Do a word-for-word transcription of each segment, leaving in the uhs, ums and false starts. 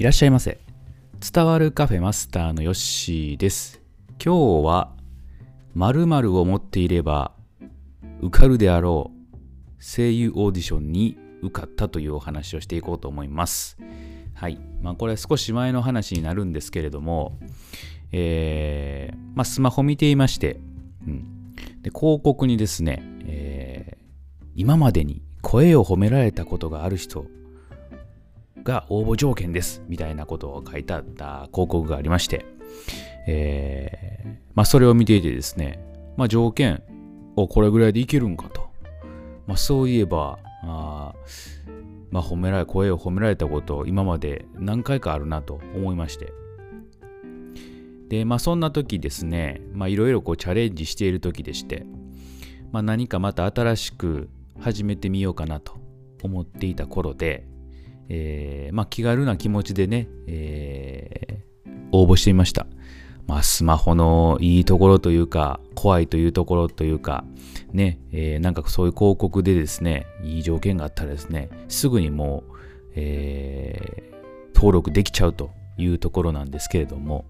いらっしゃいませ。伝わるカフェマスターのヨッシーです。今日は〇〇を持っていれば受かるであろう声優オーディションに受かったというお話をしていこうと思います。はい。まあこれは少し前の話になるんですけれども、えー、まあスマホ見ていまして、うん、で広告にですね、えー、今までに声を褒められたことがある人が応募条件ですみたいなことを書いてあった広告がありまして、えー、まあそれを見ていてですね、まあ条件をこれぐらいでいけるんかと、まあそういえばあまあ褒められ声を褒められたことを今まで何回かあるなと思いまして、でまあそんな時ですね、まあいろいろこうチャレンジしている時でして、まあ何かまた新しく始めてみようかなと思っていた頃で。えー、まあ気軽な気持ちでね、えー、応募してみました。まあスマホのいいところというか、怖いというところというか、ね、えー、なんかそういう広告でですね、いい条件があったらですね、すぐにもう、えー、登録できちゃうというところなんですけれども、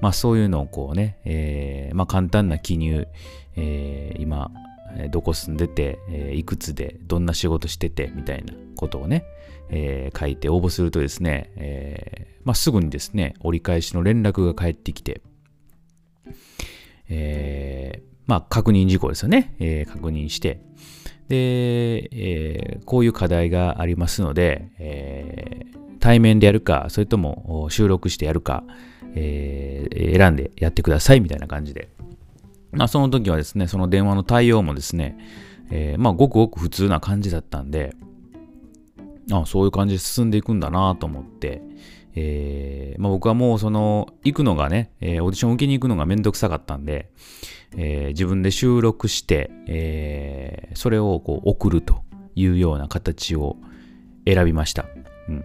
まあそういうのをこうね、えー、まあ簡単な記入、えー、今、どこ住んでて、えー、いくつでどんな仕事しててみたいなことをね、えー、書いて応募するとですね、えーまあ、すぐにですね折り返しの連絡が返ってきて、えー、まあ確認事項ですよね、えー、確認してで、えー、こういう課題がありますので、えー、対面でやるかそれとも収録してやるか、えー、選んでやってくださいみたいな感じで。まあ、その時はですね、その電話の対応もですね、えー、まあ、ごくごく普通な感じだったんで、あそういう感じで進んでいくんだなと思って、えー、まあ、僕はもうその、行くのがね、えー、オーディション受けに行くのがめんどくさかったんで、えー、自分で収録して、えー、それをこう送るというような形を選びました。うん、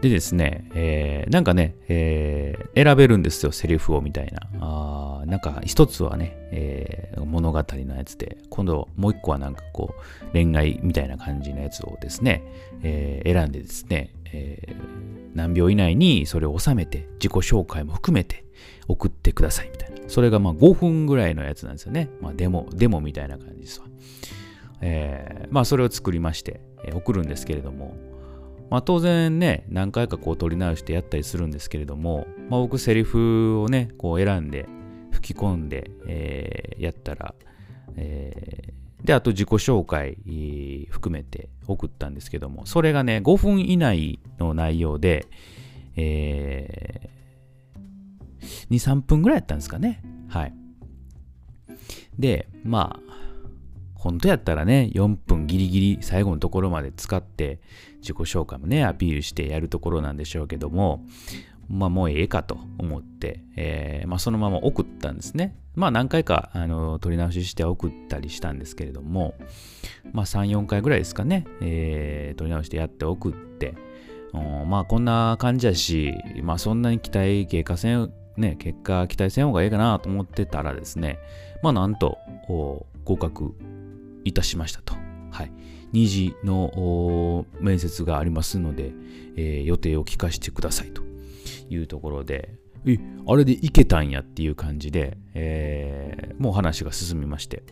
でですね、えー、なんかね、えー、選べるんですよ、セリフをみたいな。あなんか一つはね、えー、物語のやつで、今度もう一個はなんかこう恋愛みたいな感じのやつをですね、えー、選んでですね、えー、何秒以内にそれを収めて自己紹介も含めて送ってくださいみたいな、それがまあごふんぐらいのやつなんですよね、まあ、デモデモみたいな感じですわ、えー、まあそれを作りまして、えー、送るんですけれども、まあ当然ね何回かこう取り直してやったりするんですけれども、まあ、僕セリフをねこう選んで吹き込んで、えー、やったら、えー、であと自己紹介、えー、含めて送ったんですけども、それがねごふん以内の内容で、えー、にさんぷんぐらいやったんですかね。はいでまあ本当やったらねよんぷんギリギリ最後のところまで使って自己紹介もねアピールしてやるところなんでしょうけども、まあもうええかと思って、えー、まあそのまま送ったんですね。まあ何回かあの取り直しして送ったりしたんですけれども、まあさん、よんかいぐらいですかね、えー、取り直してやって送って、うん、まあこんな感じやし、まあそんなに期待経過せん、ね、結果期待せん方がええかなと思ってたらですね、まあなんと合格いたしましたと。はい。にじの面接がありますので、えー、予定を聞かせてくださいと。いうところで、え、あれでいけたんやっていう感じで、えー、もう話が進みまして、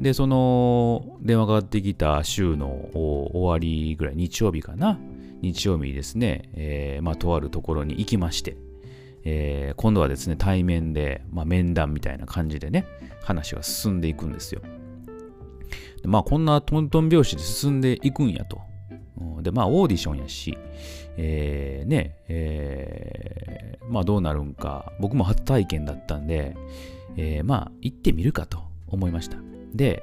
でその電話がかってきた週の終わりぐらい、日曜日かな、日曜日ですね、えー、まあとあるところに行きまして、えー、今度はですね対面で、まあ、面談みたいな感じでね話が進んでいくんですよ。でまあこんなトントン拍子で進んでいくんやと。でまあオーディションやし、えー、ね、えー、まあどうなるんか、僕も初体験だったんで、えー、まあ行ってみるかと思いました。で、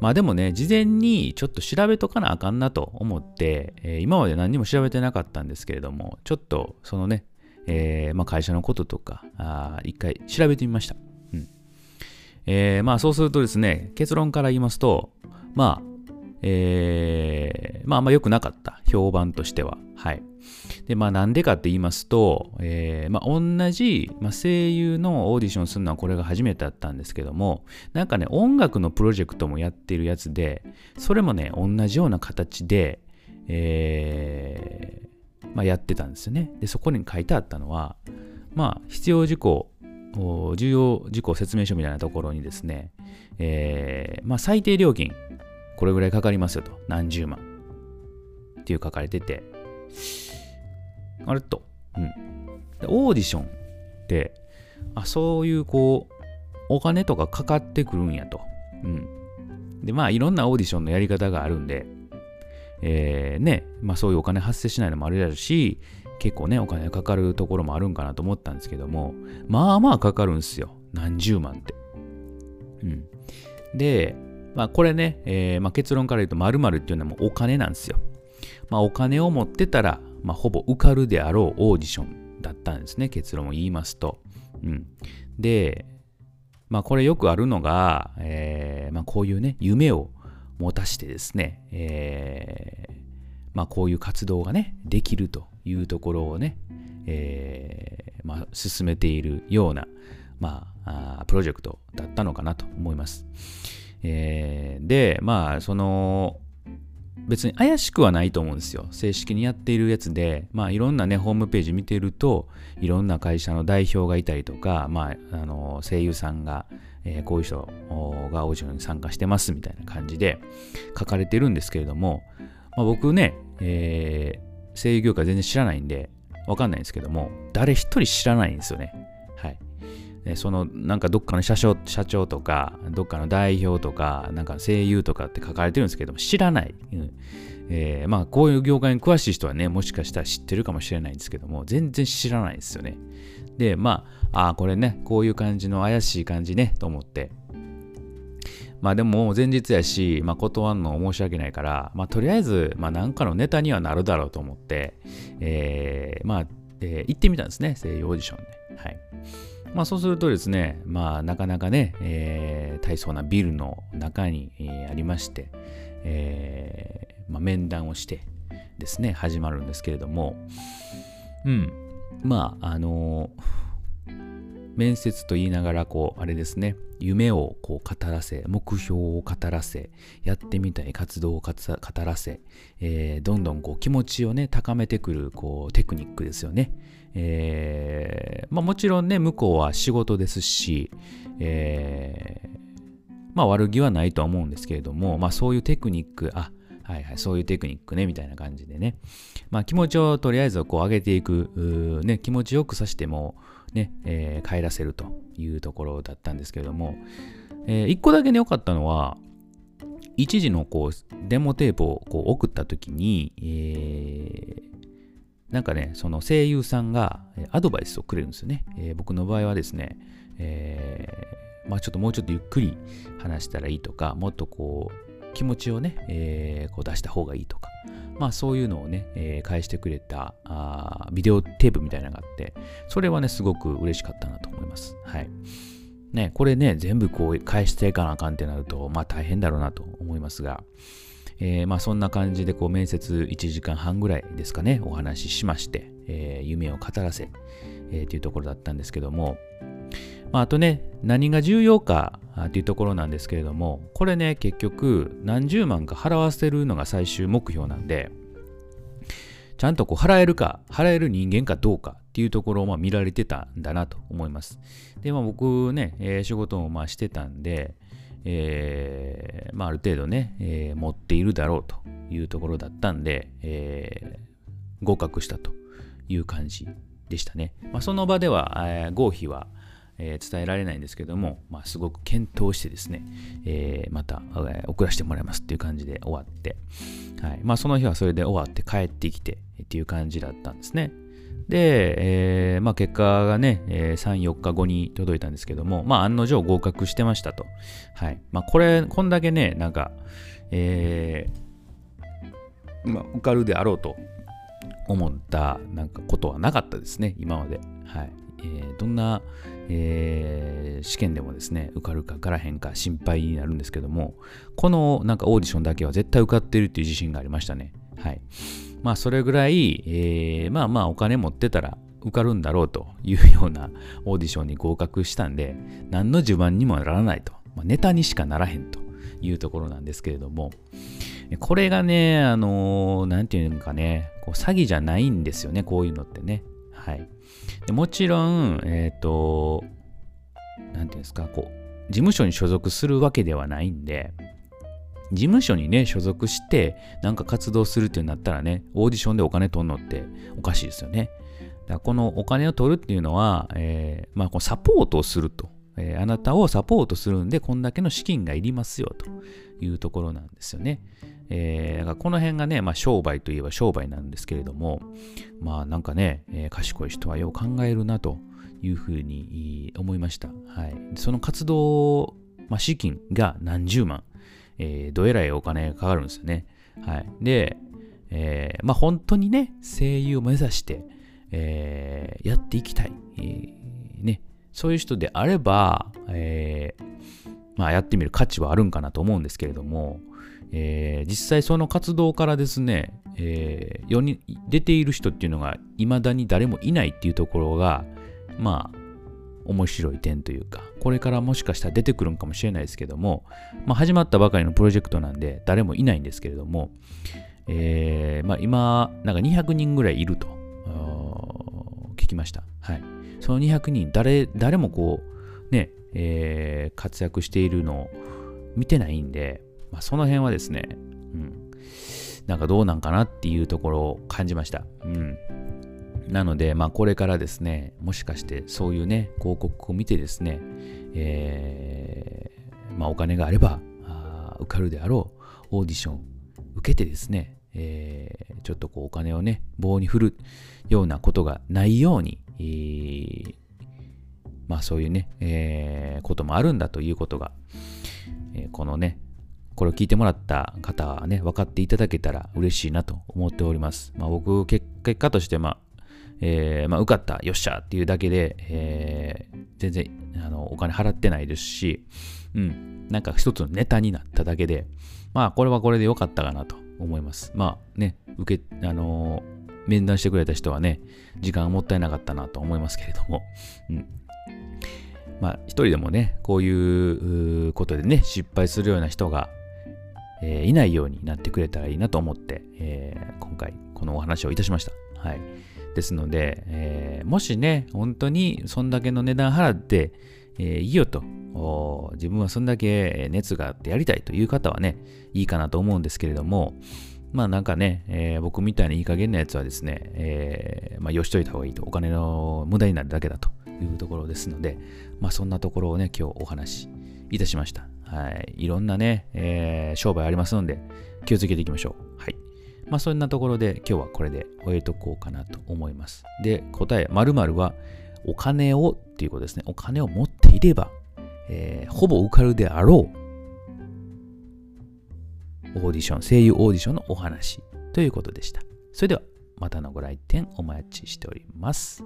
まあでもね、事前にちょっと調べとかなあかんなと思って、えー、今まで何にも調べてなかったんですけれども、ちょっとそのね、えー、まあ会社のこととか、あ、一回調べてみました。うん。えー、まあそうするとですね、結論から言いますと、まあ、えー、まああんま良くなかった評判としては、はい。でまあなんでかって言いますと、えー、まあ同じ、まあ、声優のオーディションするのはこれが初めてだったんですけども、なんかね音楽のプロジェクトもやってるやつで、それもね同じような形で、えー、まあ、やってたんですよね。で、そこに書いてあったのは、まあ、必要事項、重要事項説明書みたいなところにですね、えーまあ、最低料金、これぐらいかかりますよと、何十万っていう書かれてて、あれっと、うん。で、オーディションって、あ、そういうこう、お金とかかかってくるんやと。うん。で、まあ、いろんなオーディションのやり方があるんで、えー、ね、まあそういうお金発生しないのもあるだろうし、結構ね、お金がかかるところもあるんかなと思ったんですけども、まあまあかかるんですよ。何十万って。うん。で、まあこれね、えーまあ、結論から言うと〇〇っていうのはもうお金なんですよ。まあお金を持ってたら、まあほぼ受かるであろうオーディションだったんですね。結論を言いますと。うん。で、まあこれよくあるのが、えー、まあこういうね、夢を持たしてですね、えー、まあこういう活動がね、できるというところをね、えー、まあ進めているような、まあ、あ、プロジェクトだったのかなと思います。えー、で、まあその、別に怪しくはないと思うんですよ。正式にやっているやつで、まあいろんなね、ホームページ見てると、いろんな会社の代表がいたりとか、まあ、あの、声優さんが、えー、こういう人がオーディションに参加してますみたいな感じで書かれてるんですけれども、まあ、僕ね、えー、声優業界全然知らないんで、わかんないんですけども、誰一人知らないんですよね。はい。そのなんかどっかの社長、社長とかどっかの代表とかなんか声優とかって書かれてるんですけども知らない、うん、えー、まあこういう業界に詳しい人はねもしかしたら知ってるかもしれないんですけども全然知らないですよね。で、まあ、あ、これねこういう感じの怪しい感じねと思って、まあでも前日やし、まあ、断るの申し訳ないから、まあ、とりあえずまあなんかのネタにはなるだろうと思って、えー、まあ、えー、行ってみたんですね、声優オーディションで。はい。まあそうするとですね、まあなかなかね、えー、大層なビルの中に、えー、ありまして、えーまあ、面談をしてですね、始まるんですけれども、うん、まああのー、面接と言いながらこう、あれですね、夢をこう語らせ、目標を語らせ、やってみたい活動を語らせ、えー、どんどんこう気持ちをね、高めてくるこうテクニックですよね。えーまあ、もちろんね向こうは仕事ですし、えーまあ、悪気はないとは思うんですけれども、まあ、そういうテクニック、あ、はいはい、そういうテクニックねみたいな感じでね、まあ、気持ちをとりあえずこう上げていく、ね、気持ちよくさせても、ねえー、帰らせるというところだったんですけれども、えー、いっこだけね良かったのは、一時のこうデモテープをこう送った時に、えーなんかね、その声優さんがアドバイスをくれるんですよね。えー、僕の場合はですね、えー、まあちょっともうちょっとゆっくり話したらいいとか、もっとこう気持ちをね、えー、こう出した方がいいとか、まあそういうのをね、えー、返してくれたあビデオテープみたいなのがあって、それはねすごく嬉しかったなと思います。はい。ね、これね全部こう返していかなあかんってなると、まあ大変だろうなと思いますが。えーまあ、そんな感じでこう面接いちじかんはんぐらいですかねお話ししまして、えー、夢を語らせ、えー、というところだったんですけども、まあ、あとね何が重要かというところなんですけれども、これね結局何十万か払わせるのが最終目標なんで、ちゃんとこう払えるか払える人間かどうかっていうところをまあ見られてたんだなと思います。で、まあ、僕ね、えー、仕事もまあしてたんで、えーまあ、ある程度ね、えー、持っているだろうというところだったんで、えー、合格したという感じでしたね。まあ、その場では、えー、合否は、えー、伝えられないんですけども、まあ、すごく検討してですね、えー、また、えー、送らせてもらいますっていう感じで終わって、はい、まあ、その日はそれで終わって帰ってきてっていう感じだったんですね。で、えーまあ、結果がね、えー、さん、よっかごに届いたんですけども、まあ、案の定合格してましたと。はい。まあ、これ、こんだけね、なんか、えーまあ、受かるであろうと思った、なんかことはなかったですね、今まで。はい。えー、どんな、えー、試験でもですね、受かるか受からへんか心配になるんですけども、このなんかオーディションだけは絶対受かってるっていう自信がありましたね。はい。まあそれぐらい、えー、まあまあお金持ってたら受かるんだろうというようなオーディションに合格したんで、何の自慢にもならないと、まあ、ネタにしかならへんというところなんですけれども、これがね、あのー、なんていうかね、こう詐欺じゃないんですよね、こういうのってね。はい。でもちろん、えっと、なんていうんですか、こう、事務所に所属するわけではないんで、事務所にね、所属して、なんか活動するってなったらね、オーディションでお金取るのっておかしいですよね。だからこのお金を取るっていうのは、えー、まあ、こうサポートをすると。えー、あなたをサポートするんで、こんだけの資金がいりますよというところなんですよね。えー、だからこの辺がね、まあ、商売といえば商売なんですけれども、まあなんかね、えー、賢い人はよう考えるなというふうに思いました。はい、その活動、まあ、資金が何十万、えー、どえらいお金がかかるんですよね。はい、で、えー、まあ本当にね、声優を目指して、えー、やっていきたい。えー、ね。そういう人であれば、えーまあ、やってみる価値はあるんかなと思うんですけれども、えー、実際その活動からですね、えー、世に出ている人っていうのが未だに誰もいないっていうところが、まあ面白い点というか、これからもしかしたら出てくるんかもしれないですけども、まあ、始まったばかりのプロジェクトなんで誰もいないんですけれども、えーまあ、今なんかにひゃくにんぐらいいると聞きました。はい。そのにひゃくにん、誰、誰もこう、ね、えー、活躍しているのを見てないんで、まあ、その辺はですね、うん、なんかどうなんかなっていうところを感じました。うん。なので、まあ、これからですね、もしかしてそういうね、広告を見てですね、えー、まあ、お金があれば、あー、受かるであろうオーディション受けてですね、えー、ちょっとこうお金をね、棒に振るようなことがないように、えー、まあそういうね、えー、こともあるんだということが、えー、このね、これを聞いてもらった方はね、分かっていただけたら嬉しいなと思っております。まあ僕、結果として、まあ、えー、まあ受かった、よっしゃっていうだけで、えー、全然あのお金払ってないですし、うん、なんか一つのネタになっただけで、まあこれはこれで良かったかなと思います。まあね、受け、あのー、面談してくれた人はね、時間もったいなかったなと思いますけれども、うん。まあ一人でもね、こういうことでね、失敗するような人が、えー、いないようになってくれたらいいなと思って、えー、今回このお話をいたしました。はい。ですので、えー、もしね、本当にそんだけの値段払って、えー、いいよと。自分はそんだけ熱があってやりたいという方はね、いいかなと思うんですけれども、まあなんかね、えー、僕みたいにいい加減なやつはですね、えー、まあよしといた方がいいと、お金の無駄になるだけだというところですので、まあそんなところをね、今日お話しいたしました。はい。いろんなね、えー、商売ありますので、気をつけていきましょう。はい。まあそんなところで今日はこれで終えとこうかなと思います。で、答え、〇〇はお金をっていうことですね。お金を持っていれば、えー、ほぼ受かるであろうオーディション、声優オーディションのお話ということでした。それではまたのご来店お待ちしております。